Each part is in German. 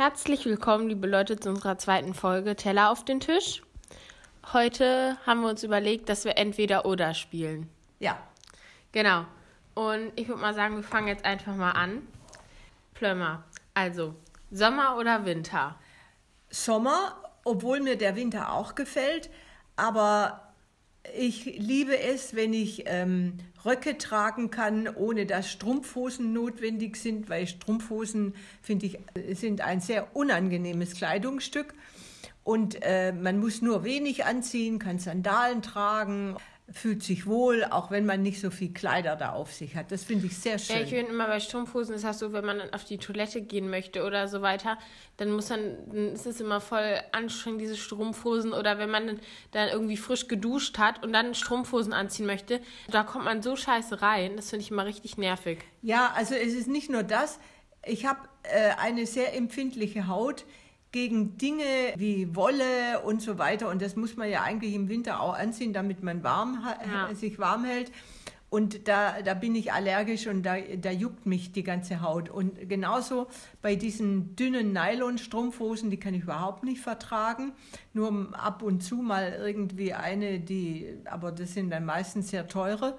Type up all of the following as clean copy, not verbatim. Herzlich willkommen, liebe Leute, zu unserer zweiten Folge Teller auf den Tisch. Heute haben wir uns überlegt, dass wir Entweder-Oder spielen. Ja. Genau. Und ich würde mal sagen, wir fangen jetzt einfach mal an. Plömer. Also, Sommer oder Winter? Sommer, obwohl mir der Winter auch gefällt. Aber ich liebe es, wenn ich Röcke tragen kann, ohne dass Strumpfhosen notwendig sind, weil Strumpfhosen, finde ich, sind ein sehr unangenehmes Kleidungsstück. Und man muss nur wenig anziehen, kann Sandalen tragen, fühlt sich wohl, auch wenn man nicht so viel Kleider da auf sich hat. Das finde ich sehr schön. Ja, ich finde immer bei Strumpfhosen ist das so, wenn man dann auf die Toilette gehen möchte oder so weiter, dann ist es immer voll anstrengend, diese Strumpfhosen. Oder wenn man dann irgendwie frisch geduscht hat und dann Strumpfhosen anziehen möchte, da kommt man so scheiße rein. Das finde ich immer richtig nervig. Ja, also es ist nicht nur das. Ich habe eine sehr empfindliche Haut gegen Dinge wie Wolle und so weiter. Und das muss man ja eigentlich im Winter auch anziehen, damit man sich warm hält. Und da bin ich allergisch und da juckt mich die ganze Haut. Und genauso bei diesen dünnen Nylon-Strumpfhosen, die kann ich überhaupt nicht vertragen. Nur ab und zu mal irgendwie eine, aber das sind dann meistens sehr teure.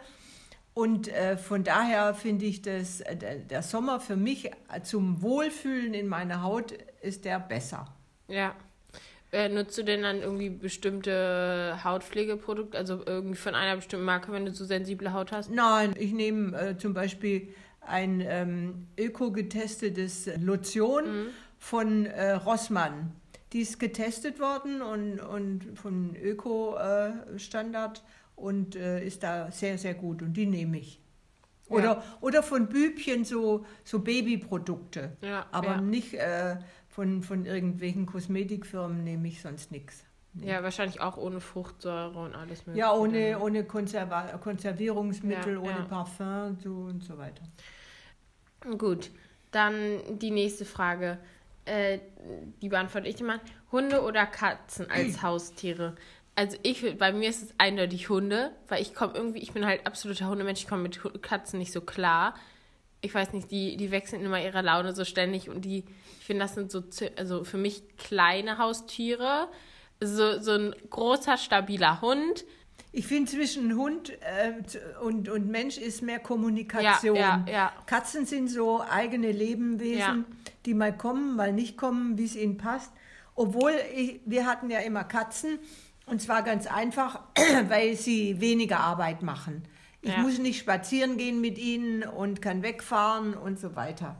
Und von daher finde ich, dass der Sommer für mich zum Wohlfühlen in meiner Haut ist der besser. Ja. Nutzt du denn dann irgendwie bestimmte Hautpflegeprodukte, also irgendwie von einer bestimmten Marke, wenn du so sensible Haut hast? Nein, ich nehme zum Beispiel ein öko-getestetes Lotion von Rossmann. Die ist getestet worden und von Öko-Standard und ist da sehr, sehr gut und die nehme ich. Oder von Bübchen so Babyprodukte, nicht von irgendwelchen Kosmetikfirmen nehme ich sonst nichts. Nee. Ja, wahrscheinlich auch ohne Fruchtsäure und alles mögliche. Ja, ohne Konservierungsmittel, ohne Parfum und so weiter. Gut, dann die nächste Frage. Die beantworte ich immer. Hunde oder Katzen als Haustiere? Also bei mir ist es eindeutig Hunde, weil ich bin halt absoluter Hundemensch, ich komme mit Katzen nicht so klar. Ich weiß nicht, die wechseln immer ihre Laune so ständig und ich finde, das sind so, also für mich kleine Haustiere, so ein großer, stabiler Hund. Ich finde, zwischen Hund und Mensch ist mehr Kommunikation. Ja. Katzen sind so eigene Lebewesen, die mal kommen, mal nicht kommen, wie es ihnen passt. Obwohl, wir hatten ja immer Katzen. Und zwar ganz einfach, weil sie weniger Arbeit machen. Ich muss nicht spazieren gehen mit ihnen und kann wegfahren und so weiter.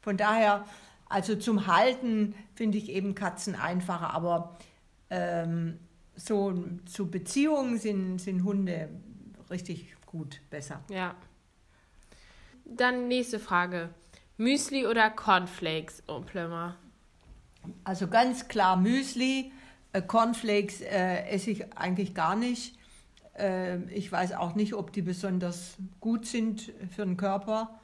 Von daher, also zum Halten finde ich eben Katzen einfacher. Aber so zu Beziehungen sind Hunde richtig gut, besser. Ja. Dann nächste Frage. Müsli oder Cornflakes? Oh, Plömer. Also ganz klar Müsli. Cornflakes esse ich eigentlich gar nicht. Ich weiß auch nicht, ob die besonders gut sind für den Körper.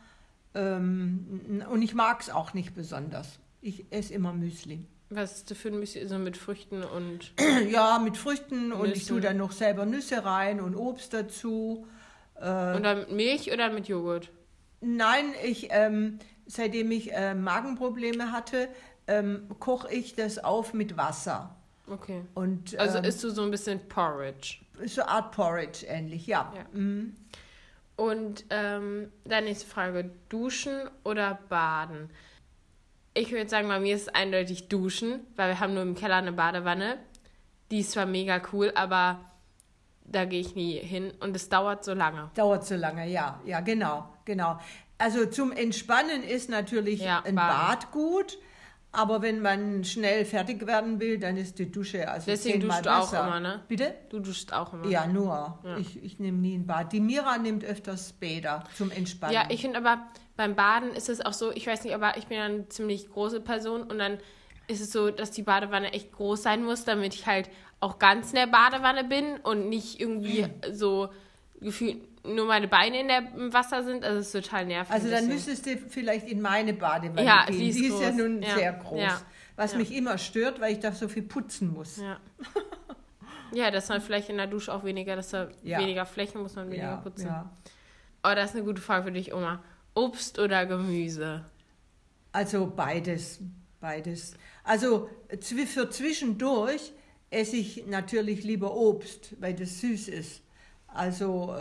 Und ich mag es auch nicht besonders. Ich esse immer Müsli. Was ist das für ein Müsli? Also mit Früchten und... Ja, mit Früchten Nüsse. Und ich tue dann noch selber Nüsse rein und Obst dazu. Und dann mit Milch oder mit Joghurt? Nein, seitdem ich Magenprobleme hatte, koche ich das auf mit Wasser. Okay. Und, also isst du so ein bisschen Porridge? So eine Art Porridge ähnlich, ja. Mhm. Und dann nächste Frage, duschen oder baden? Ich würde sagen, bei mir ist es eindeutig duschen, weil wir haben nur im Keller eine Badewanne. Die ist zwar mega cool, aber da gehe ich nie hin und es dauert so lange. Ja, genau. Also zum Entspannen ist natürlich ein Bad gut. Aber wenn man schnell fertig werden will, dann ist die Dusche also 10-mal besser. Deswegen duschst du auch immer, ne? Bitte? Du duschst auch immer. Ja, nur. Ja. Ich nehme nie ein Bad. Die Mira nimmt öfters Bäder zum Entspannen. Ja, ich finde aber, beim Baden ist es auch so, ich weiß nicht, aber ich bin ja eine ziemlich große Person und dann ist es so, dass die Badewanne echt groß sein muss, damit ich halt auch ganz in der Badewanne bin und nicht irgendwie so gefühlt nur meine Beine im Wasser sind, also es ist total nervig. Also dann müsstest du vielleicht in meine Badewanne gehen. Die ist ja nun sehr groß. Ja. Was mich immer stört, weil ich da so viel putzen muss. Ja, dass man vielleicht in der Dusche auch weniger, dass da weniger Fläche muss man weniger putzen. Ja. Oh, das ist eine gute Frage für dich, Oma. Obst oder Gemüse? Also beides. beides. Also für zwischendurch esse ich natürlich lieber Obst, weil das süß ist. Also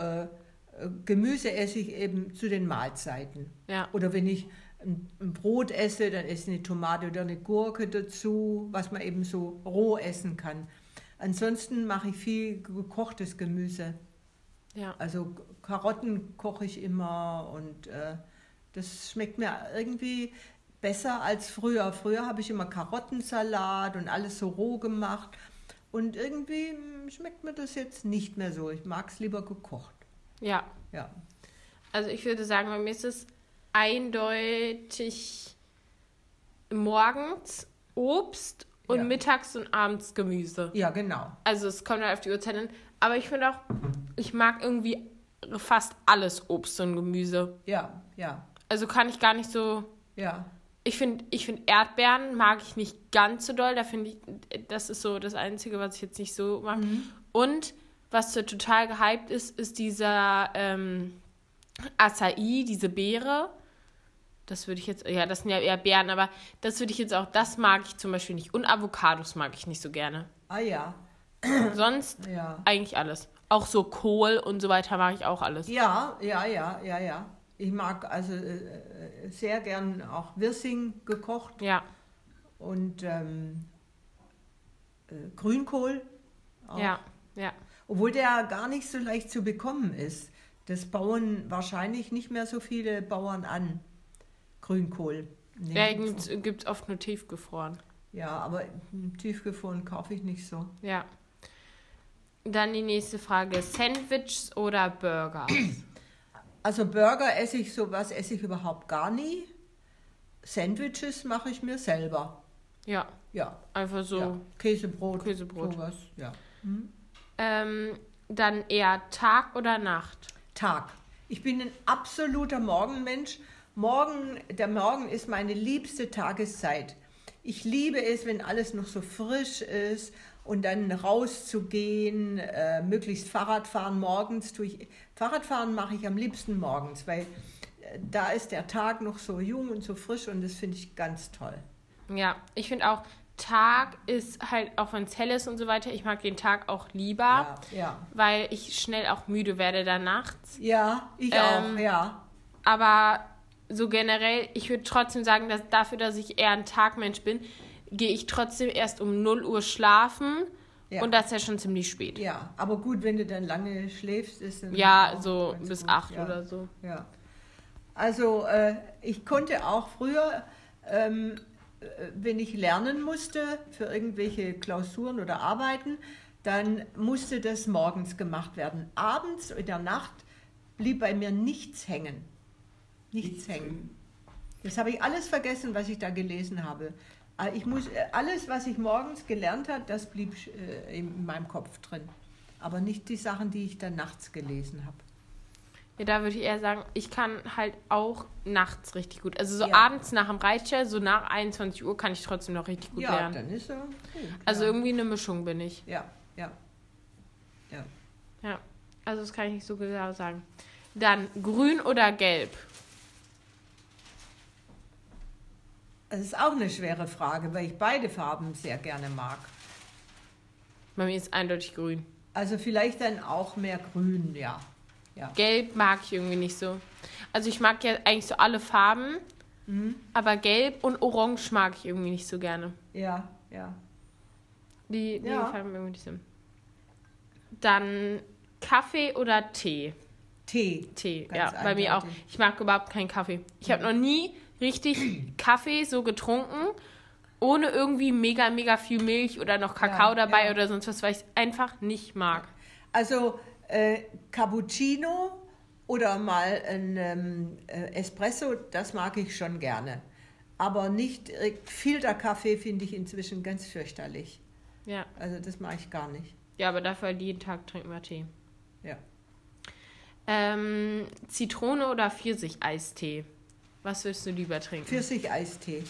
Gemüse esse ich eben zu den Mahlzeiten. Ja. Oder wenn ich ein Brot esse, dann esse ich eine Tomate oder eine Gurke dazu, was man eben so roh essen kann. Ansonsten mache ich viel gekochtes Gemüse. Ja. Also Karotten koche ich immer und das schmeckt mir irgendwie besser als früher. Früher habe ich immer Karottensalat und alles so roh gemacht und irgendwie schmeckt mir das jetzt nicht mehr so. Ich mag es lieber gekocht. Ja. Ja. Also ich würde sagen, bei mir ist es eindeutig morgens Obst und mittags und abends Gemüse. Ja, genau. Also es kommt halt auf die Uhrzeit hin. Aber ich finde auch, ich mag irgendwie fast alles Obst und Gemüse. Ja, ja. Also kann ich gar nicht so... Ja. Ich finde Erdbeeren mag ich nicht ganz so doll. Da finde ich, das ist so das Einzige, was ich jetzt nicht so mache. Mhm. Und was so total gehypt ist, ist dieser Acai, diese Beere. Das würde ich jetzt... Ja, das sind ja eher Beeren, aber das würde ich jetzt auch... Das mag ich zum Beispiel nicht. Und Avocados mag ich nicht so gerne. Ah ja. Sonst eigentlich alles. Auch so Kohl und so weiter mag ich auch alles. Ja. Ich mag also sehr gern auch Wirsing gekocht. Ja. Und Grünkohl auch. Ja. Obwohl der gar nicht so leicht zu bekommen ist. Das bauen wahrscheinlich nicht mehr so viele Bauern an. Grünkohl. Nee, ja, gibt es oft nur tiefgefroren. Ja, aber tiefgefroren kaufe ich nicht so. Ja. Dann die nächste Frage. Sandwiches oder Burger? Also Burger esse ich überhaupt gar nie. Sandwiches mache ich mir selber. Ja. Ja. Einfach so. Ja. Käsebrot. Sowas. Ja. Mhm. Dann eher Tag oder Nacht? Tag. Ich bin ein absoluter Morgenmensch. Der Morgen ist meine liebste Tageszeit. Ich liebe es, wenn alles noch so frisch ist und dann rauszugehen, möglichst Fahrrad fahren. Fahrradfahren mache ich am liebsten morgens, weil da ist der Tag noch so jung und so frisch und das finde ich ganz toll. Ja, ich finde auch, Tag ist halt, auch wenn es hell ist und so weiter, ich mag den Tag auch lieber, weil ich schnell auch müde werde dann nachts. Ja, ich auch, ja. Aber so generell, ich würde trotzdem sagen, dass dafür, dass ich eher ein Tagmensch bin, gehe ich trotzdem erst um 0 Uhr schlafen und das ist ja schon ziemlich spät. Ja, aber gut, wenn du dann lange schläfst, ist dann... Ja, so bis gut. 8 oder so. Ja. Also ich konnte auch früher, wenn ich lernen musste für irgendwelche Klausuren oder Arbeiten, dann musste das morgens gemacht werden. Abends in der Nacht blieb bei mir nichts hängen. Nichts hängen. Das habe ich alles vergessen, was ich da gelesen habe. Alles, was ich morgens gelernt habe, das blieb in meinem Kopf drin. Aber nicht die Sachen, die ich dann nachts gelesen habe. Ja, da würde ich eher sagen, ich kann halt auch nachts richtig gut. Also so abends nach dem Reitstall, so nach 21 Uhr kann ich trotzdem noch richtig gut lernen. Ja, dann ist gut. Also irgendwie eine Mischung bin ich. Ja. Ja, also das kann ich nicht so genau sagen. Dann grün oder gelb? Das ist auch eine schwere Frage, weil ich beide Farben sehr gerne mag. Bei mir ist eindeutig grün. Also vielleicht dann auch mehr grün, ja. Gelb mag ich irgendwie nicht so. Also ich mag ja eigentlich so alle Farben, aber gelb und orange mag ich irgendwie nicht so gerne. Ja. Die Farben irgendwie nicht so. Dann Kaffee oder Tee? Tee, ja, bei mir auch. Ich mag überhaupt keinen Kaffee. Ich habe noch nie richtig Kaffee so getrunken, ohne irgendwie mega, mega viel Milch oder noch Kakao dabei oder sonst was, weil ich es einfach nicht mag. Also Cappuccino oder mal ein Espresso, das mag ich schon gerne. Aber nicht Filterkaffee finde ich inzwischen ganz fürchterlich. Ja. Also das mag ich gar nicht. Ja, aber dafür jeden Tag trinken wir Tee. Ja. Zitrone oder Pfirsicheistee? Was willst du lieber trinken? Pfirsicheistee.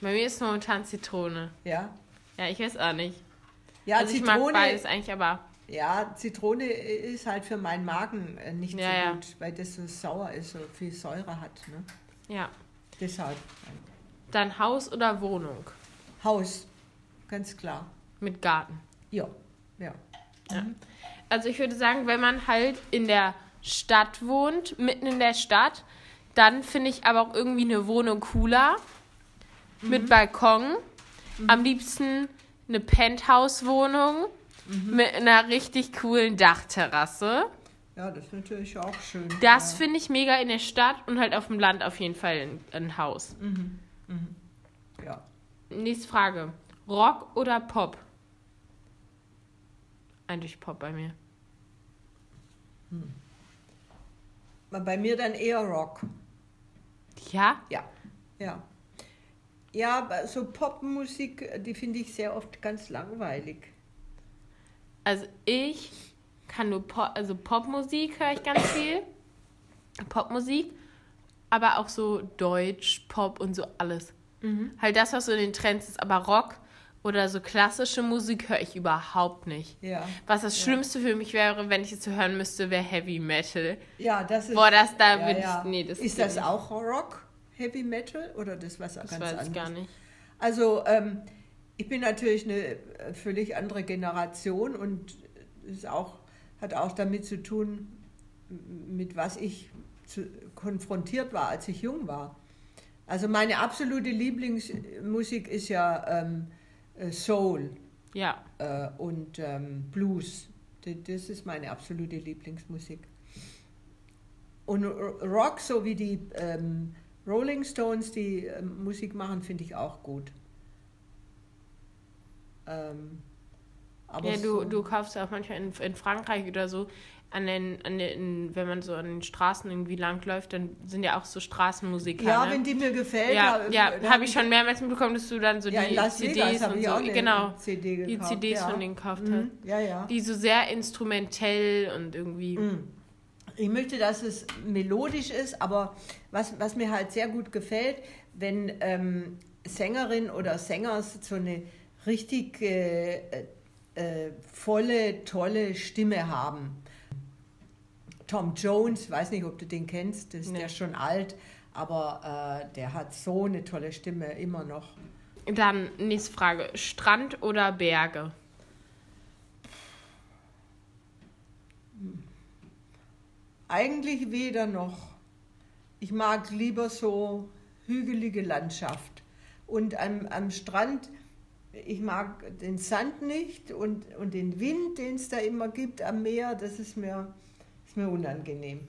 Bei mir ist momentan Zitrone. Ja? Ja, ich weiß auch nicht. Ja, also Zitrone, ich mag beides eigentlich, aber... Ja, Zitrone ist halt für meinen Magen nicht so gut, weil das so sauer ist, so viel Säure hat. Ne? Ja. Deshalb. Dann Haus oder Wohnung? Haus, ganz klar. Mit Garten? Ja, ja. Ja. Also ich würde sagen, wenn man halt in der Stadt wohnt, mitten in der Stadt, dann finde ich aber auch irgendwie eine Wohnung cooler. Mhm. Mit Balkon. Mhm. Am liebsten eine Penthouse-Wohnung mit einer richtig coolen Dachterrasse. Ja, das ist natürlich auch schön. Das finde ich mega in der Stadt und halt auf dem Land auf jeden Fall ein Haus. Mhm. Mhm. Ja. Nächste Frage. Rock oder Pop? Eindeutig Pop bei mir. Hm. Bei mir dann eher Rock. Ja? Ja. Ja. Ja, so Popmusik, die finde ich sehr oft ganz langweilig. Also ich kann nur Popmusik höre ich ganz viel. Popmusik, aber auch so Deutsch, Pop und so alles. Mhm. Halt das, was so in den Trends ist, aber Rock oder so klassische Musik höre ich überhaupt nicht. Ja. Was das Schlimmste für mich wäre, wenn ich es so hören müsste, wäre Heavy Metal. Ja, das ist... Boah, das da ja, würde ich... Ja. Nee, das ist das nicht. Auch Rock, Heavy Metal oder das was ganz anderes? Das weiß ich gar nicht. Also, ich bin natürlich eine völlig andere Generation und es hat auch damit zu tun, mit was ich konfrontiert war, als ich jung war. Also meine absolute Lieblingsmusik ist ja... Soul und Blues. Das ist meine absolute Lieblingsmusik. Und Rock, so wie die Rolling Stones, die Musik machen, finde ich auch gut. Aber ja, du kaufst auch manchmal in Frankreich oder so, wenn man so an den Straßen irgendwie langläuft, dann sind ja auch so Straßenmusiker. Ja, ne? Wenn die mir gefällt. Ja, habe ich schon mehrmals mitbekommen, dass du dann so die CDs und so, genau, CD gekauft, die CDs von denen gekauft hast. Ja, ja. Die so sehr instrumentell und irgendwie... Ich möchte, dass es melodisch ist, aber was mir halt sehr gut gefällt, wenn Sängerinnen oder Sänger so eine richtig volle, tolle Stimme haben. Tom Jones, weiß nicht, ob du den kennst, ist ja schon alt, aber der hat so eine tolle Stimme, immer noch. Dann, nächste Frage, Strand oder Berge? Eigentlich weder noch. Ich mag lieber so hügelige Landschaft. Und am Strand, ich mag den Sand nicht und den Wind, den es da immer gibt am Meer, das ist mir... mir unangenehm.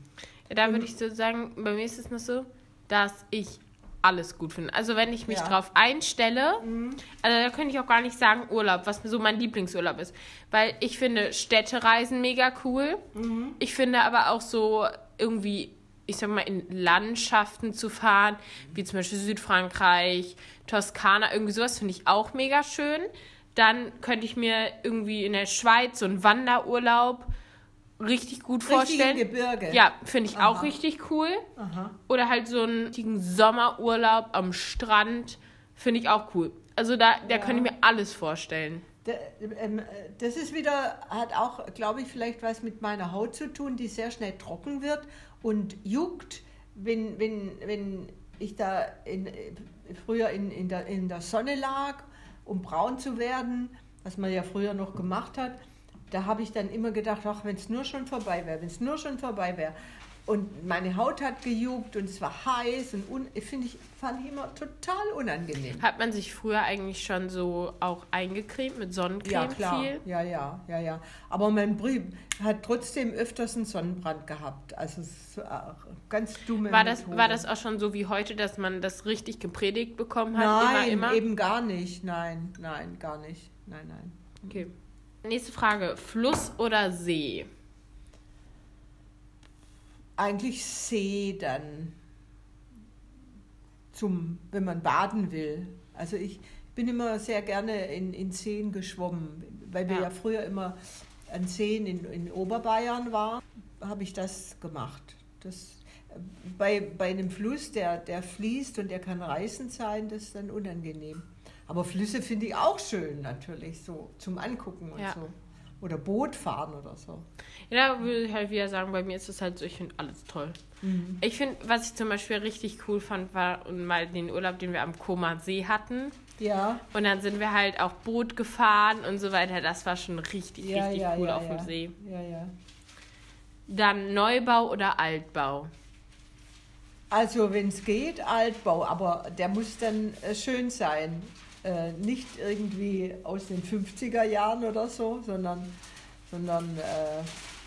Ja, da würde ich so sagen, bei mir ist es noch so, dass ich alles gut finde. Also wenn ich mich drauf einstelle, also da könnte ich auch gar nicht sagen Urlaub, was so mein Lieblingsurlaub ist. Weil ich finde Städtereisen mega cool. Mhm. Ich finde aber auch so irgendwie, ich sag mal, in Landschaften zu fahren, wie zum Beispiel Südfrankreich, Toskana, irgendwie sowas finde ich auch mega schön. Dann könnte ich mir irgendwie in der Schweiz so einen Wanderurlaub richtig gut vorstellen. Richtige Gebirge. Ja, finde ich auch richtig cool. Aha. Oder halt so einen richtigen Sommerurlaub am Strand finde ich auch cool. Also da könnte ich mir alles vorstellen. Das ist wieder, hat auch, glaube ich, vielleicht was mit meiner Haut zu tun, die sehr schnell trocken wird und juckt, wenn ich da früher in der Sonne lag, um braun zu werden, was man ja früher noch gemacht hat. Da habe ich dann immer gedacht, ach, wenn es nur schon vorbei wäre. Und meine Haut hat gejuckt und es war heiß und fand ich immer total unangenehm. Hat man sich früher eigentlich schon so auch eingecremt mit Sonnencreme? Ja, klar. Viel? Ja. Aber mein Brief hat trotzdem öfters einen Sonnenbrand gehabt. Also es war ganz dumme Methode. War das auch schon so wie heute, dass man das richtig gepredigt bekommen hat? Nein, immer? Eben gar nicht. Nein, gar nicht. Nein. Okay. Nächste Frage, Fluss oder See? Eigentlich See dann, wenn man baden will. Also ich bin immer sehr gerne in Seen geschwommen, weil wir ja früher immer an Seen in Oberbayern waren, habe ich das gemacht. Das, bei einem Fluss, der fließt und der kann reißend sein, das ist dann unangenehm. Aber Flüsse finde ich auch schön, natürlich, so zum Angucken und so. Oder Boot fahren oder so. Ja, würde ich halt wieder sagen, bei mir ist das halt so, ich finde alles toll. Mhm. Ich finde, was ich zum Beispiel richtig cool fand, war mal den Urlaub, den wir am Comer See hatten. Ja. Und dann sind wir halt auch Boot gefahren und so weiter. Das war schon richtig, richtig cool auf dem See. Ja, ja. Dann Neubau oder Altbau? Also, wenn es geht, Altbau. Aber der muss dann schön sein. Nicht irgendwie aus den 50er Jahren oder so, sondern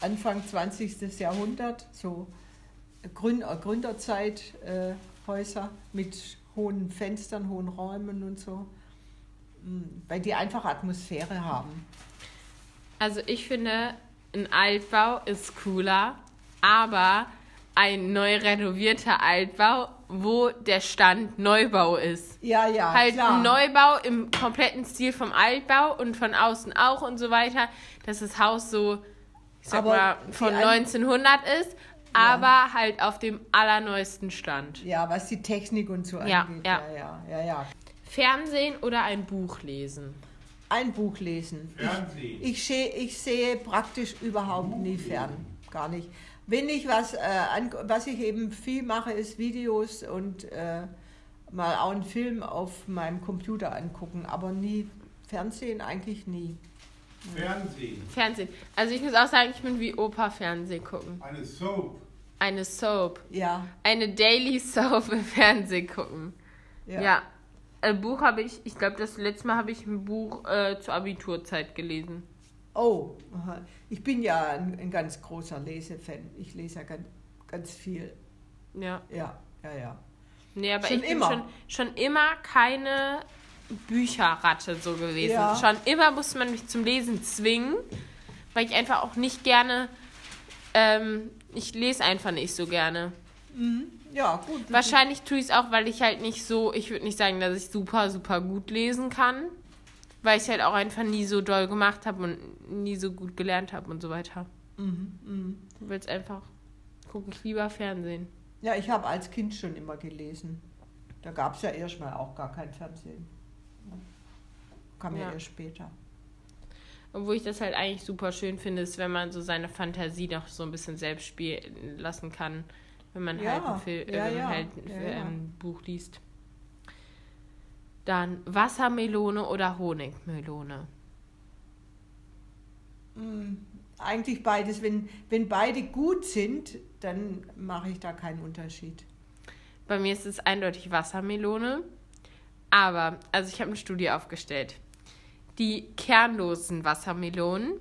Anfang 20. Jahrhundert, so Gründerzeithäuser mit hohen Fenstern, hohen Räumen und so, weil die einfach Atmosphäre haben. Also ich finde, ein Altbau ist cooler, aber ein neu renovierter Altbau, wo der Stand Neubau ist. Ja, ja, halt klar. Neubau im kompletten Stil vom Altbau und von außen auch und so weiter, dass das Haus so, ich sag mal, von 1900 ist, aber halt auf dem allerneuesten Stand. Ja, was die Technik und so angeht. Ja. Fernsehen oder ein Buch lesen? Ein Buch lesen. Fernsehen. Ich sehe praktisch überhaupt nie fern. Gar nicht. Wenn ich was ich eben viel mache, ist Videos und mal auch einen Film auf meinem Computer angucken, aber nie Fernsehen, eigentlich nie. Fernsehen. Also ich muss auch sagen, ich bin wie Opa Fernsehen gucken. Eine Soap. Ja. Eine Daily Soap im Fernsehen gucken. Ja. Ein Buch habe ich glaube, das letzte Mal habe ich ein Buch zur Abiturzeit gelesen. Oh, ich bin ja ein ganz großer Lesefan. Ich lese ja ganz, ganz viel. Ja. Nee, aber schon ich bin schon immer keine Bücherratte so gewesen. Ja. Schon immer musste man mich zum Lesen zwingen, weil ich einfach auch nicht gerne, ich lese einfach nicht so gerne. Mhm. Ja, gut. Wahrscheinlich tue ich es auch, weil ich halt nicht so, ich würde nicht sagen, dass ich super, super gut lesen kann. Weil ich es halt auch einfach nie so doll gemacht habe und nie so gut gelernt habe und so weiter. Du willst einfach gucken, lieber Fernsehen. Ja, ich habe als Kind schon immer gelesen. Da gab es ja erstmal auch gar kein Fernsehen. Kam ja erst später. Und wo ich das halt eigentlich super schön finde, ist, wenn man so seine Fantasie noch so ein bisschen selbst spielen lassen kann, wenn man ein Buch liest. Dann Wassermelone oder Honigmelone? Eigentlich beides. Wenn beide gut sind, dann mache ich da keinen Unterschied. Bei mir ist es eindeutig Wassermelone. Aber, also ich habe eine Studie aufgestellt. Die kernlosen Wassermelonen,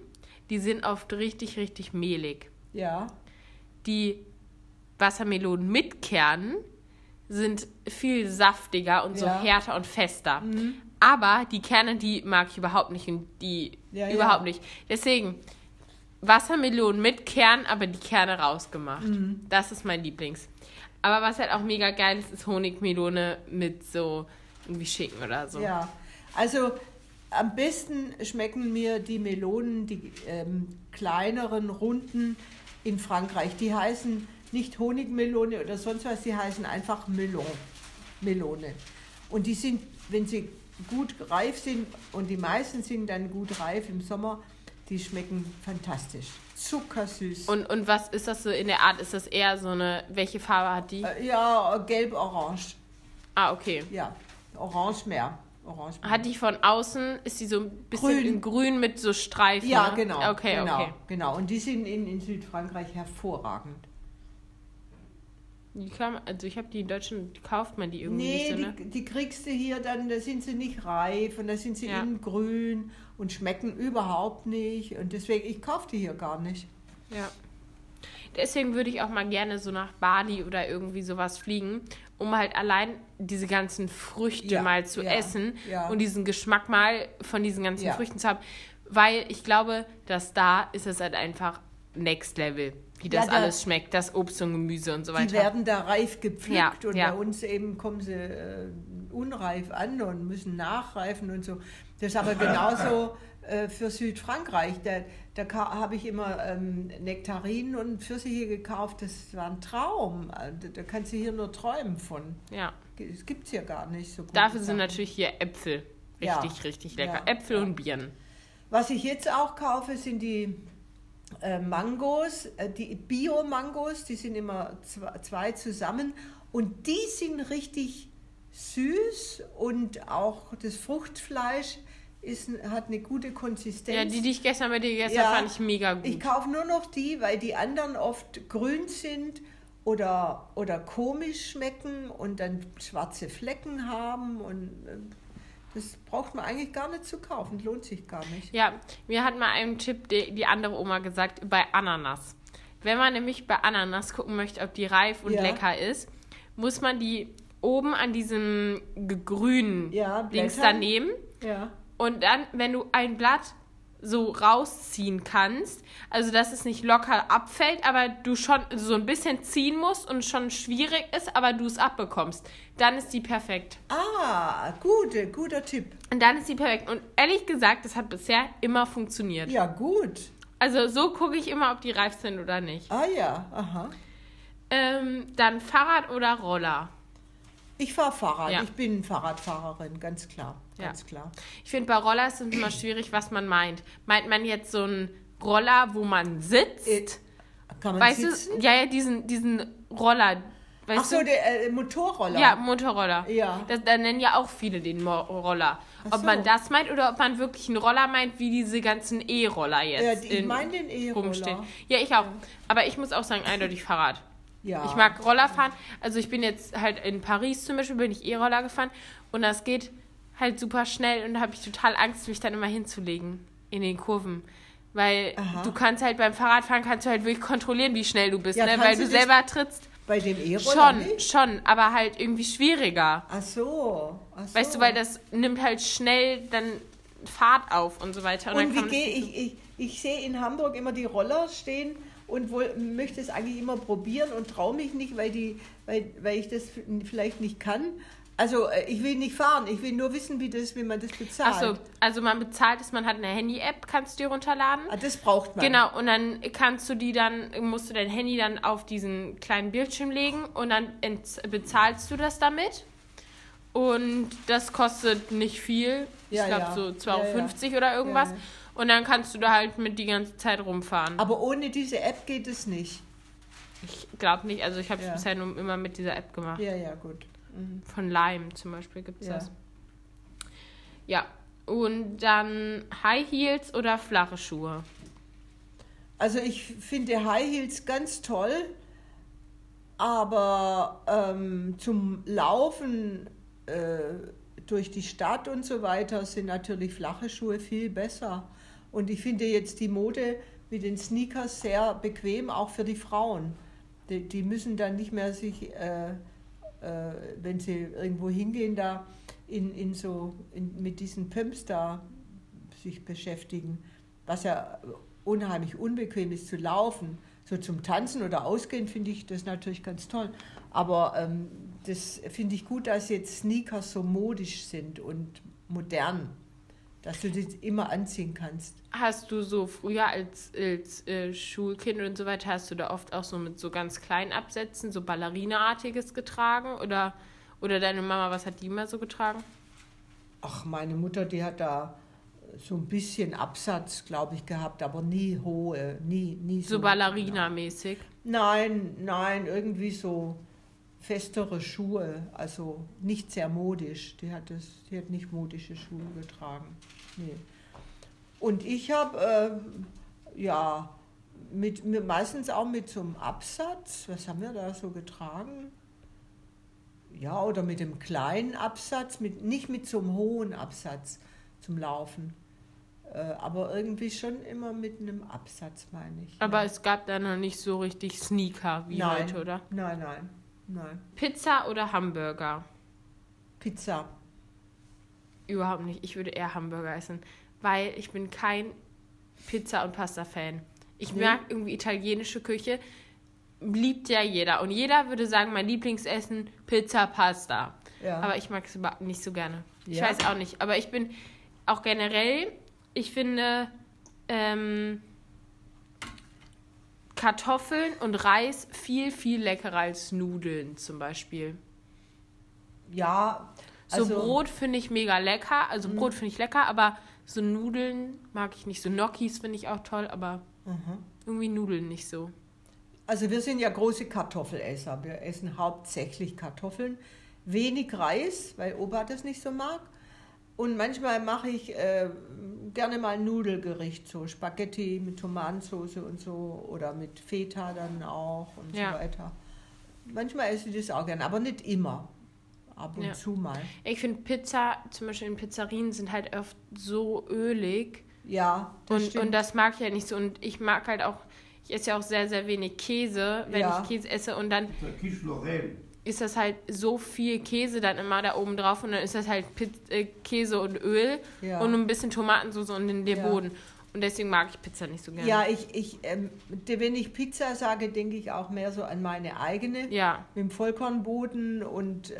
die sind oft richtig, richtig mehlig. Ja. Die Wassermelonen mit Kernen sind viel saftiger und so härter und fester. Mhm. Aber die Kerne, die mag ich überhaupt nicht und die überhaupt nicht. Deswegen Wassermelonen mit Kern, aber die Kerne rausgemacht. Mhm. Das ist mein Lieblings. Aber was halt auch mega geil ist, ist Honigmelone mit so irgendwie Schinken oder so. Ja, also am besten schmecken mir die Melonen, die kleineren, runden in Frankreich. Die heißen nicht Honigmelone oder sonst was, die heißen einfach Melone. Und die sind, wenn sie gut reif sind, und die meisten sind dann gut reif im Sommer, die schmecken fantastisch. Zuckersüß. Und was ist das so in der Art? Ist das eher so eine, welche Farbe hat die? Ja, gelb-orange. Ah, okay. Ja, orange mehr. Hat die von außen, ist die so ein bisschen grün mit so Streifen? Ja, genau. Okay. Und die sind in Südfrankreich hervorragend. Ich habe die in Deutschland, kauft man die irgendwie nicht so, ne? Nee, die kriegst du hier dann, da sind sie nicht reif und da sind sie innen grün und schmecken überhaupt nicht. Und deswegen, ich kaufe die hier gar nicht. Ja. Deswegen würde ich auch mal gerne so nach Bali oder irgendwie sowas fliegen, um halt allein diese ganzen Früchte mal zu essen und diesen Geschmack mal von diesen ganzen Früchten zu haben. Weil ich glaube, dass da ist es halt einfach Next Level, wie das alles schmeckt, das Obst und Gemüse und so weiter. Die werden da reif gepflückt bei uns eben kommen sie unreif an und müssen nachreifen und so. Das ist aber genauso für Südfrankreich. Da habe ich immer Nektarinen und Pfirsiche gekauft, das war ein Traum. Da kannst du hier nur träumen von. Ja. Das gibt es hier gar nicht so gut. Dafür sind natürlich hier Äpfel richtig lecker. Äpfel und Birnen. Was ich jetzt auch kaufe, sind die Mangos, die Bio-Mangos, die sind immer zwei zusammen und die sind richtig süß und auch das Fruchtfleisch hat eine gute Konsistenz. Ja, die ich gestern bei dir gegessen habe, fand ich mega gut. Ich kaufe nur noch die, weil die anderen oft grün sind oder komisch schmecken und dann schwarze Flecken haben und das braucht man eigentlich gar nicht zu kaufen, lohnt sich gar nicht. Ja, mir hat mal einen Tipp die andere Oma gesagt, bei Ananas. Wenn man nämlich bei Ananas gucken möchte, ob die reif und lecker ist, muss man die oben an diesem grünen Dings daneben und dann, wenn du ein Blatt so rausziehen kannst, also dass es nicht locker abfällt, aber du schon so ein bisschen ziehen musst und schon schwierig ist, aber du es abbekommst, dann ist die perfekt. Ah, guter Tipp. Und dann ist die perfekt. Und ehrlich gesagt, das hat bisher immer funktioniert. Ja, gut. Also so gucke ich immer, ob die reif sind oder nicht. Ah ja, aha. Dann Fahrrad oder Roller? Ich fahre Fahrrad. Ja. Ich bin Fahrradfahrerin, ganz klar. Ganz klar. Ich finde, bei Roller ist es immer schwierig, was man meint. Meint man jetzt so einen Roller, wo man sitzt? Kann man sitzen? Weißt du, ja, diesen Roller. Weißt du? Der Motorroller. Ja, Motorroller. Ja. Da nennen ja auch viele den Roller. Ob man das meint oder ob man wirklich einen Roller meint, wie diese ganzen E-Roller jetzt. Ja, ich meine den E-Roller. Rumstehen. Ja, ich auch. Aber ich muss auch sagen, eindeutig Fahrrad. Ja. Ich mag Roller fahren. Also ich bin jetzt halt in Paris zum Beispiel, bin ich E-Roller gefahren und das geht halt super schnell und da habe ich total Angst, mich dann immer hinzulegen in den Kurven. Weil du kannst halt beim Fahrradfahren, wirklich kontrollieren, wie schnell du bist, ne? Weil du selber trittst. Bei dem E-Roller schon, aber halt irgendwie schwieriger. Ach so. Weißt du, weil das nimmt halt schnell dann Fahrt auf und so weiter. Und dann wie gehe ich sehe in Hamburg immer die Roller stehen und möchte es eigentlich immer probieren und traue mich nicht, weil ich das vielleicht nicht kann. Also ich will nicht fahren, ich will nur wissen, wie man das bezahlt. Ach so, also man bezahlt es, man hat eine Handy-App, kannst du dir runterladen. Ah, das braucht man. Genau, und dann musst du dein Handy dann auf diesen kleinen Bildschirm legen und dann bezahlst du das damit. Und das kostet nicht viel, ich glaube so 2,50 Euro oder irgendwas. Ja, ja. Und dann kannst du da halt mit die ganze Zeit rumfahren. Aber ohne diese App geht es nicht? Ich glaube nicht, also ich habe es bisher nur immer mit dieser App gemacht. Ja, ja, gut. Von Lime zum Beispiel gibt es das. Ja, und dann High Heels oder flache Schuhe? Also ich finde High Heels ganz toll, aber zum Laufen durch die Stadt und so weiter sind natürlich flache Schuhe viel besser. Und ich finde jetzt die Mode mit den Sneakers sehr bequem, auch für die Frauen. Die müssen dann nicht mehr sich... wenn sie irgendwo hingehen, da mit diesen Pumps da sich beschäftigen, was ja unheimlich unbequem ist zu laufen. So zum Tanzen oder Ausgehen finde ich das natürlich ganz toll. Aber das finde ich gut, dass jetzt Sneakers so modisch sind und modern, dass du das immer anziehen kannst. Hast du so früher als Schulkind und so weiter, hast du da oft auch so mit so ganz kleinen Absätzen, so Ballerina-artiges getragen? Oder deine Mama, was hat die immer so getragen? Ach, meine Mutter, die hat da so ein bisschen Absatz, glaube ich, gehabt, aber nie hohe, nie so. So Ballerina-mäßig? Nein, irgendwie so festere Schuhe, also nicht sehr modisch. Die hat nicht modische Schuhe getragen. Nee. Und ich habe, meistens auch mit so einem Absatz, was haben wir da so getragen? Ja, oder mit dem kleinen Absatz, nicht mit so einem hohen Absatz zum Laufen. Aber irgendwie schon immer mit einem Absatz, meine ich. Aber es gab da noch nicht so richtig Sneaker wie heute, oder? Nein. Pizza oder Hamburger? Pizza. Überhaupt nicht. Ich würde eher Hamburger essen, weil ich bin kein Pizza- und Pasta-Fan. Ich mag irgendwie italienische Küche, liebt ja jeder. Und jeder würde sagen, mein Lieblingsessen, Pizza, Pasta. Ja. Aber ich mag es überhaupt nicht so gerne. Ich weiß auch nicht. Aber ich bin auch generell, ich finde Kartoffeln und Reis viel, viel leckerer als Nudeln zum Beispiel. Ja. Also Brot finde ich mega lecker. Also Brot finde ich lecker, aber So Nudeln mag ich nicht. So Gnocchis finde ich auch toll, aber irgendwie Nudeln nicht so. Also wir sind ja große Kartoffelesser. Wir essen hauptsächlich Kartoffeln. Wenig Reis, weil Opa das nicht so mag. Und manchmal mache ich gerne mal ein Nudelgericht, so Spaghetti mit Tomatensauce und so oder mit Feta dann auch und so weiter. Manchmal esse ich das auch gerne, aber nicht immer. Ab und zu mal. Ich finde Pizza, zum Beispiel in Pizzerien, sind halt oft so ölig. Ja, das stimmt. Und das mag ich halt nicht so. Und ich mag halt auch, ich esse ja auch sehr, sehr wenig Käse, wenn ich Käse esse. Und dann ist das halt so viel Käse dann immer da oben drauf. Und dann ist das halt Käse und Öl und ein bisschen Tomatensauce und in der Boden. Und deswegen mag ich Pizza nicht so gerne. Ja, ich wenn ich Pizza sage, denke ich auch mehr so an meine eigene. Ja. Mit dem Vollkornboden und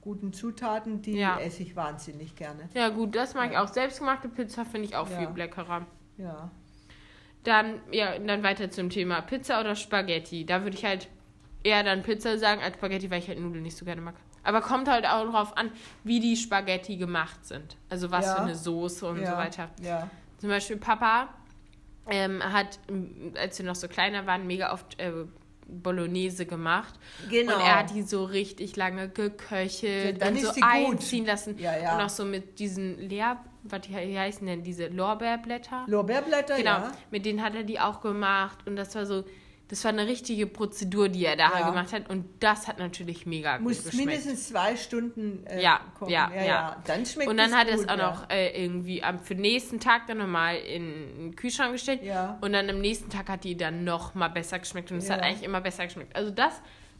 guten Zutaten, die esse ich wahnsinnig gerne. Ja gut, das mag ich auch. Selbstgemachte Pizza finde ich auch viel leckerer. Ja. Dann weiter zum Thema Pizza oder Spaghetti. Da würde ich halt eher dann Pizza sagen als Spaghetti, weil ich halt Nudeln nicht so gerne mag. Aber kommt halt auch drauf an, wie die Spaghetti gemacht sind. Also was für eine Soße und so weiter. Ja. Zum Beispiel Papa hat, als wir noch so kleiner waren, mega oft Bolognese gemacht. Genau. Und er hat die so richtig lange geköchelt und so einziehen lassen. Ja, ja. Und auch so mit diesen wie heißen denn diese Lorbeerblätter? Lorbeerblätter, genau. Ja. Mit denen hat er die auch gemacht. Und das war eine richtige Prozedur, die er da gemacht hat. Und das hat natürlich mega gut geschmeckt. Muss mindestens 2 Stunden kochen. Ja. Dann schmeckt es und dann hat er es auch noch irgendwie für den nächsten Tag dann nochmal in den Kühlschrank gestellt. Ja. Und dann am nächsten Tag hat die dann nochmal besser geschmeckt. Und es hat eigentlich immer besser geschmeckt. Also das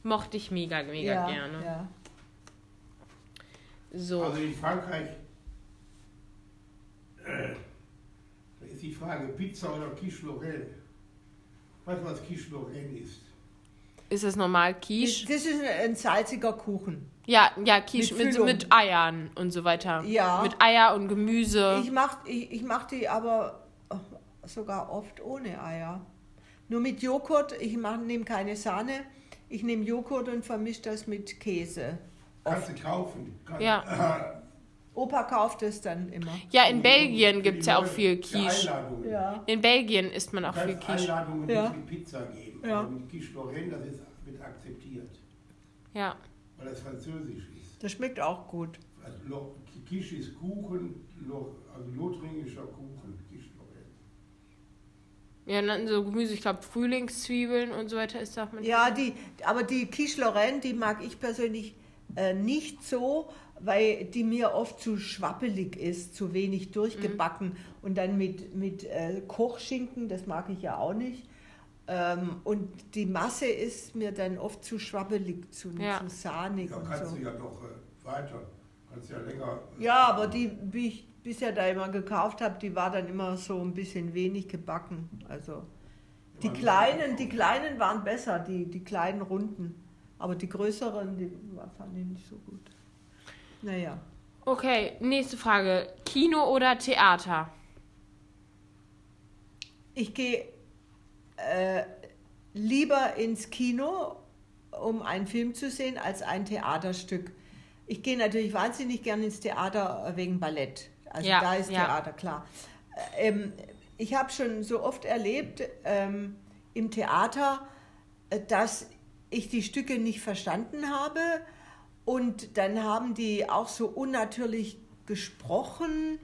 mochte ich mega, mega gerne. Ja. So. Also in Frankreich ist die Frage Pizza oder Quiche Lorraine. Weißt du, was Quiche Lorraine ist? Ist das normal Quiche? Das ist ein salziger Kuchen. Ja, Quiche mit Eiern und so weiter. Ja. Mit Eier und Gemüse. Ich mach die aber sogar oft ohne Eier. Nur mit Joghurt. Ich nehme keine Sahne. Ich nehme Joghurt und vermische das mit Käse. Kannst du kaufen. Ja. Opa kauft es dann immer. Ja, in Belgien gibt es ja auch viel Quiche. Ja. In Belgien isst man auch viel Quiche. Einladungen nicht wie Pizza geben. Ja. Also mit Quiche Lorraine, das ist mit akzeptiert. Ja. Weil das französisch ist. Das schmeckt auch gut. Also, Quiche ist Kuchen, also lothringischer Kuchen, Quiche Lorraine. Ja, und dann so Gemüse, ich glaube Frühlingszwiebeln und so weiter ist da auch mit. Ja, aber die Quiche Lorraine, die mag ich persönlich nicht so, weil die mir oft zu schwappelig ist, zu wenig durchgebacken und dann mit Kochschinken, das mag ich ja auch nicht. Und die Masse ist mir dann oft zu schwappelig, zu sahnig. Ja, kannst du ja doch weiter, kannst ja länger. Ja, aber die, wie ich bisher da immer gekauft habe, die war dann immer so ein bisschen wenig gebacken. Also die kleinen waren besser, die kleinen runden, aber die größeren, die fand ich nicht so gut. Naja. Okay, nächste Frage. Kino oder Theater? Ich gehe lieber ins Kino, um einen Film zu sehen, als ein Theaterstück. Ich gehe natürlich wahnsinnig gerne ins Theater wegen Ballett. Also da ist Theater, klar. Ich habe schon so oft erlebt im Theater, dass ich die Stücke nicht verstanden habe. Und dann haben die auch so unnatürlich gesprochen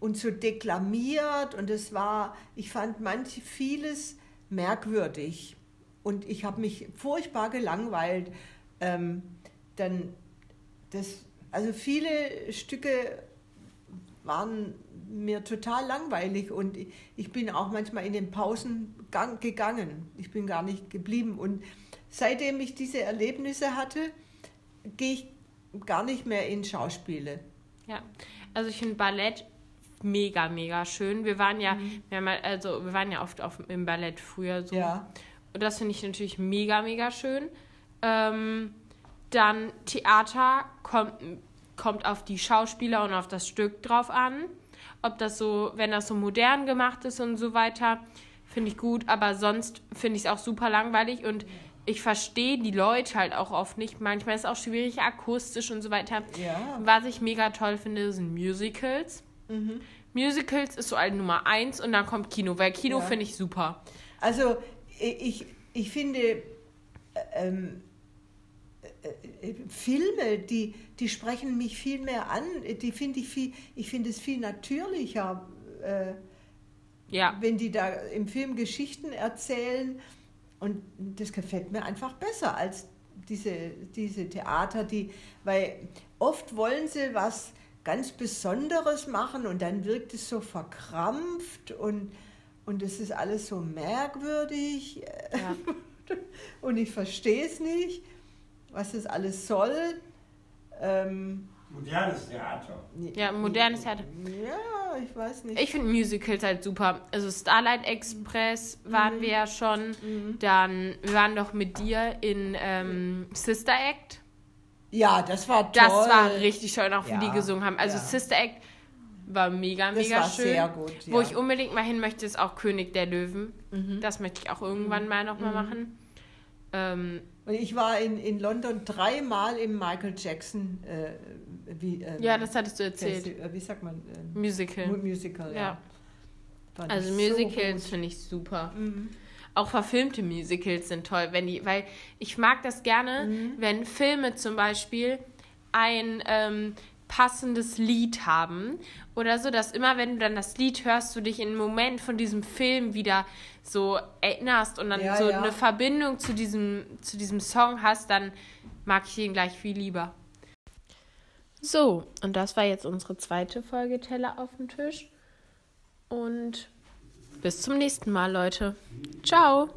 und so deklamiert. Und ich fand vieles merkwürdig. Und ich habe mich furchtbar gelangweilt. Also viele Stücke waren mir total langweilig. Und ich bin auch manchmal in den Pausen gegangen. Ich bin gar nicht geblieben. Und seitdem ich diese Erlebnisse hatte, gehe ich gar nicht mehr in Schauspiele. Ja, also ich finde Ballett mega, mega schön. Wir waren ja oft im Ballett früher so. Ja. Und das finde ich natürlich mega, mega schön. Dann Theater kommt auf die Schauspieler und auf das Stück drauf an. Ob das so, wenn das so modern gemacht ist und so weiter, finde ich gut. Aber sonst finde ich es auch super langweilig und ich verstehe die Leute halt auch oft nicht. Manchmal ist es auch schwierig, akustisch und so weiter. Ja. Was ich mega toll finde, sind Musicals. Mhm. Musicals ist so eine Nummer 1 und dann kommt Kino, weil Kino finde ich super. Also ich finde Filme, die sprechen mich viel mehr an, die finde ich viel natürlicher, wenn die da im Film Geschichten erzählen, und das gefällt mir einfach besser als diese Theater, weil oft wollen sie was ganz Besonderes machen und dann wirkt es so verkrampft und es ist alles so merkwürdig und ich verstehe es nicht, was das alles soll. Modernes Theater. Ja, modernes Theater. Ja, ich weiß nicht. Ich finde Musicals halt super. Also Starlight Express waren wir ja schon. Dann, wir waren doch mit dir in Sister Act. Ja, das war toll. Das war richtig schön, auch wie die gesungen haben. Also Sister Act war mega schön. Sehr gut, ja. Wo ich unbedingt mal hin möchte, ist auch König der Löwen. Mhm. Das möchte ich auch irgendwann mal nochmal machen. Und ich war in London 3-mal im Michael Jackson das hattest du erzählt. Wie sagt man? Musical, ja. Also Musicals finde ich super. Mhm. Auch verfilmte Musicals sind toll, weil ich mag das gerne, wenn Filme zum Beispiel ein passendes Lied haben oder so, dass immer, wenn du dann das Lied hörst, du dich in einem Moment von diesem Film wieder so erinnerst und dann eine Verbindung zu diesem Song hast, dann mag ich ihn gleich viel lieber. So, und das war jetzt unsere zweite Folge Teller auf dem Tisch und bis zum nächsten Mal, Leute. Ciao!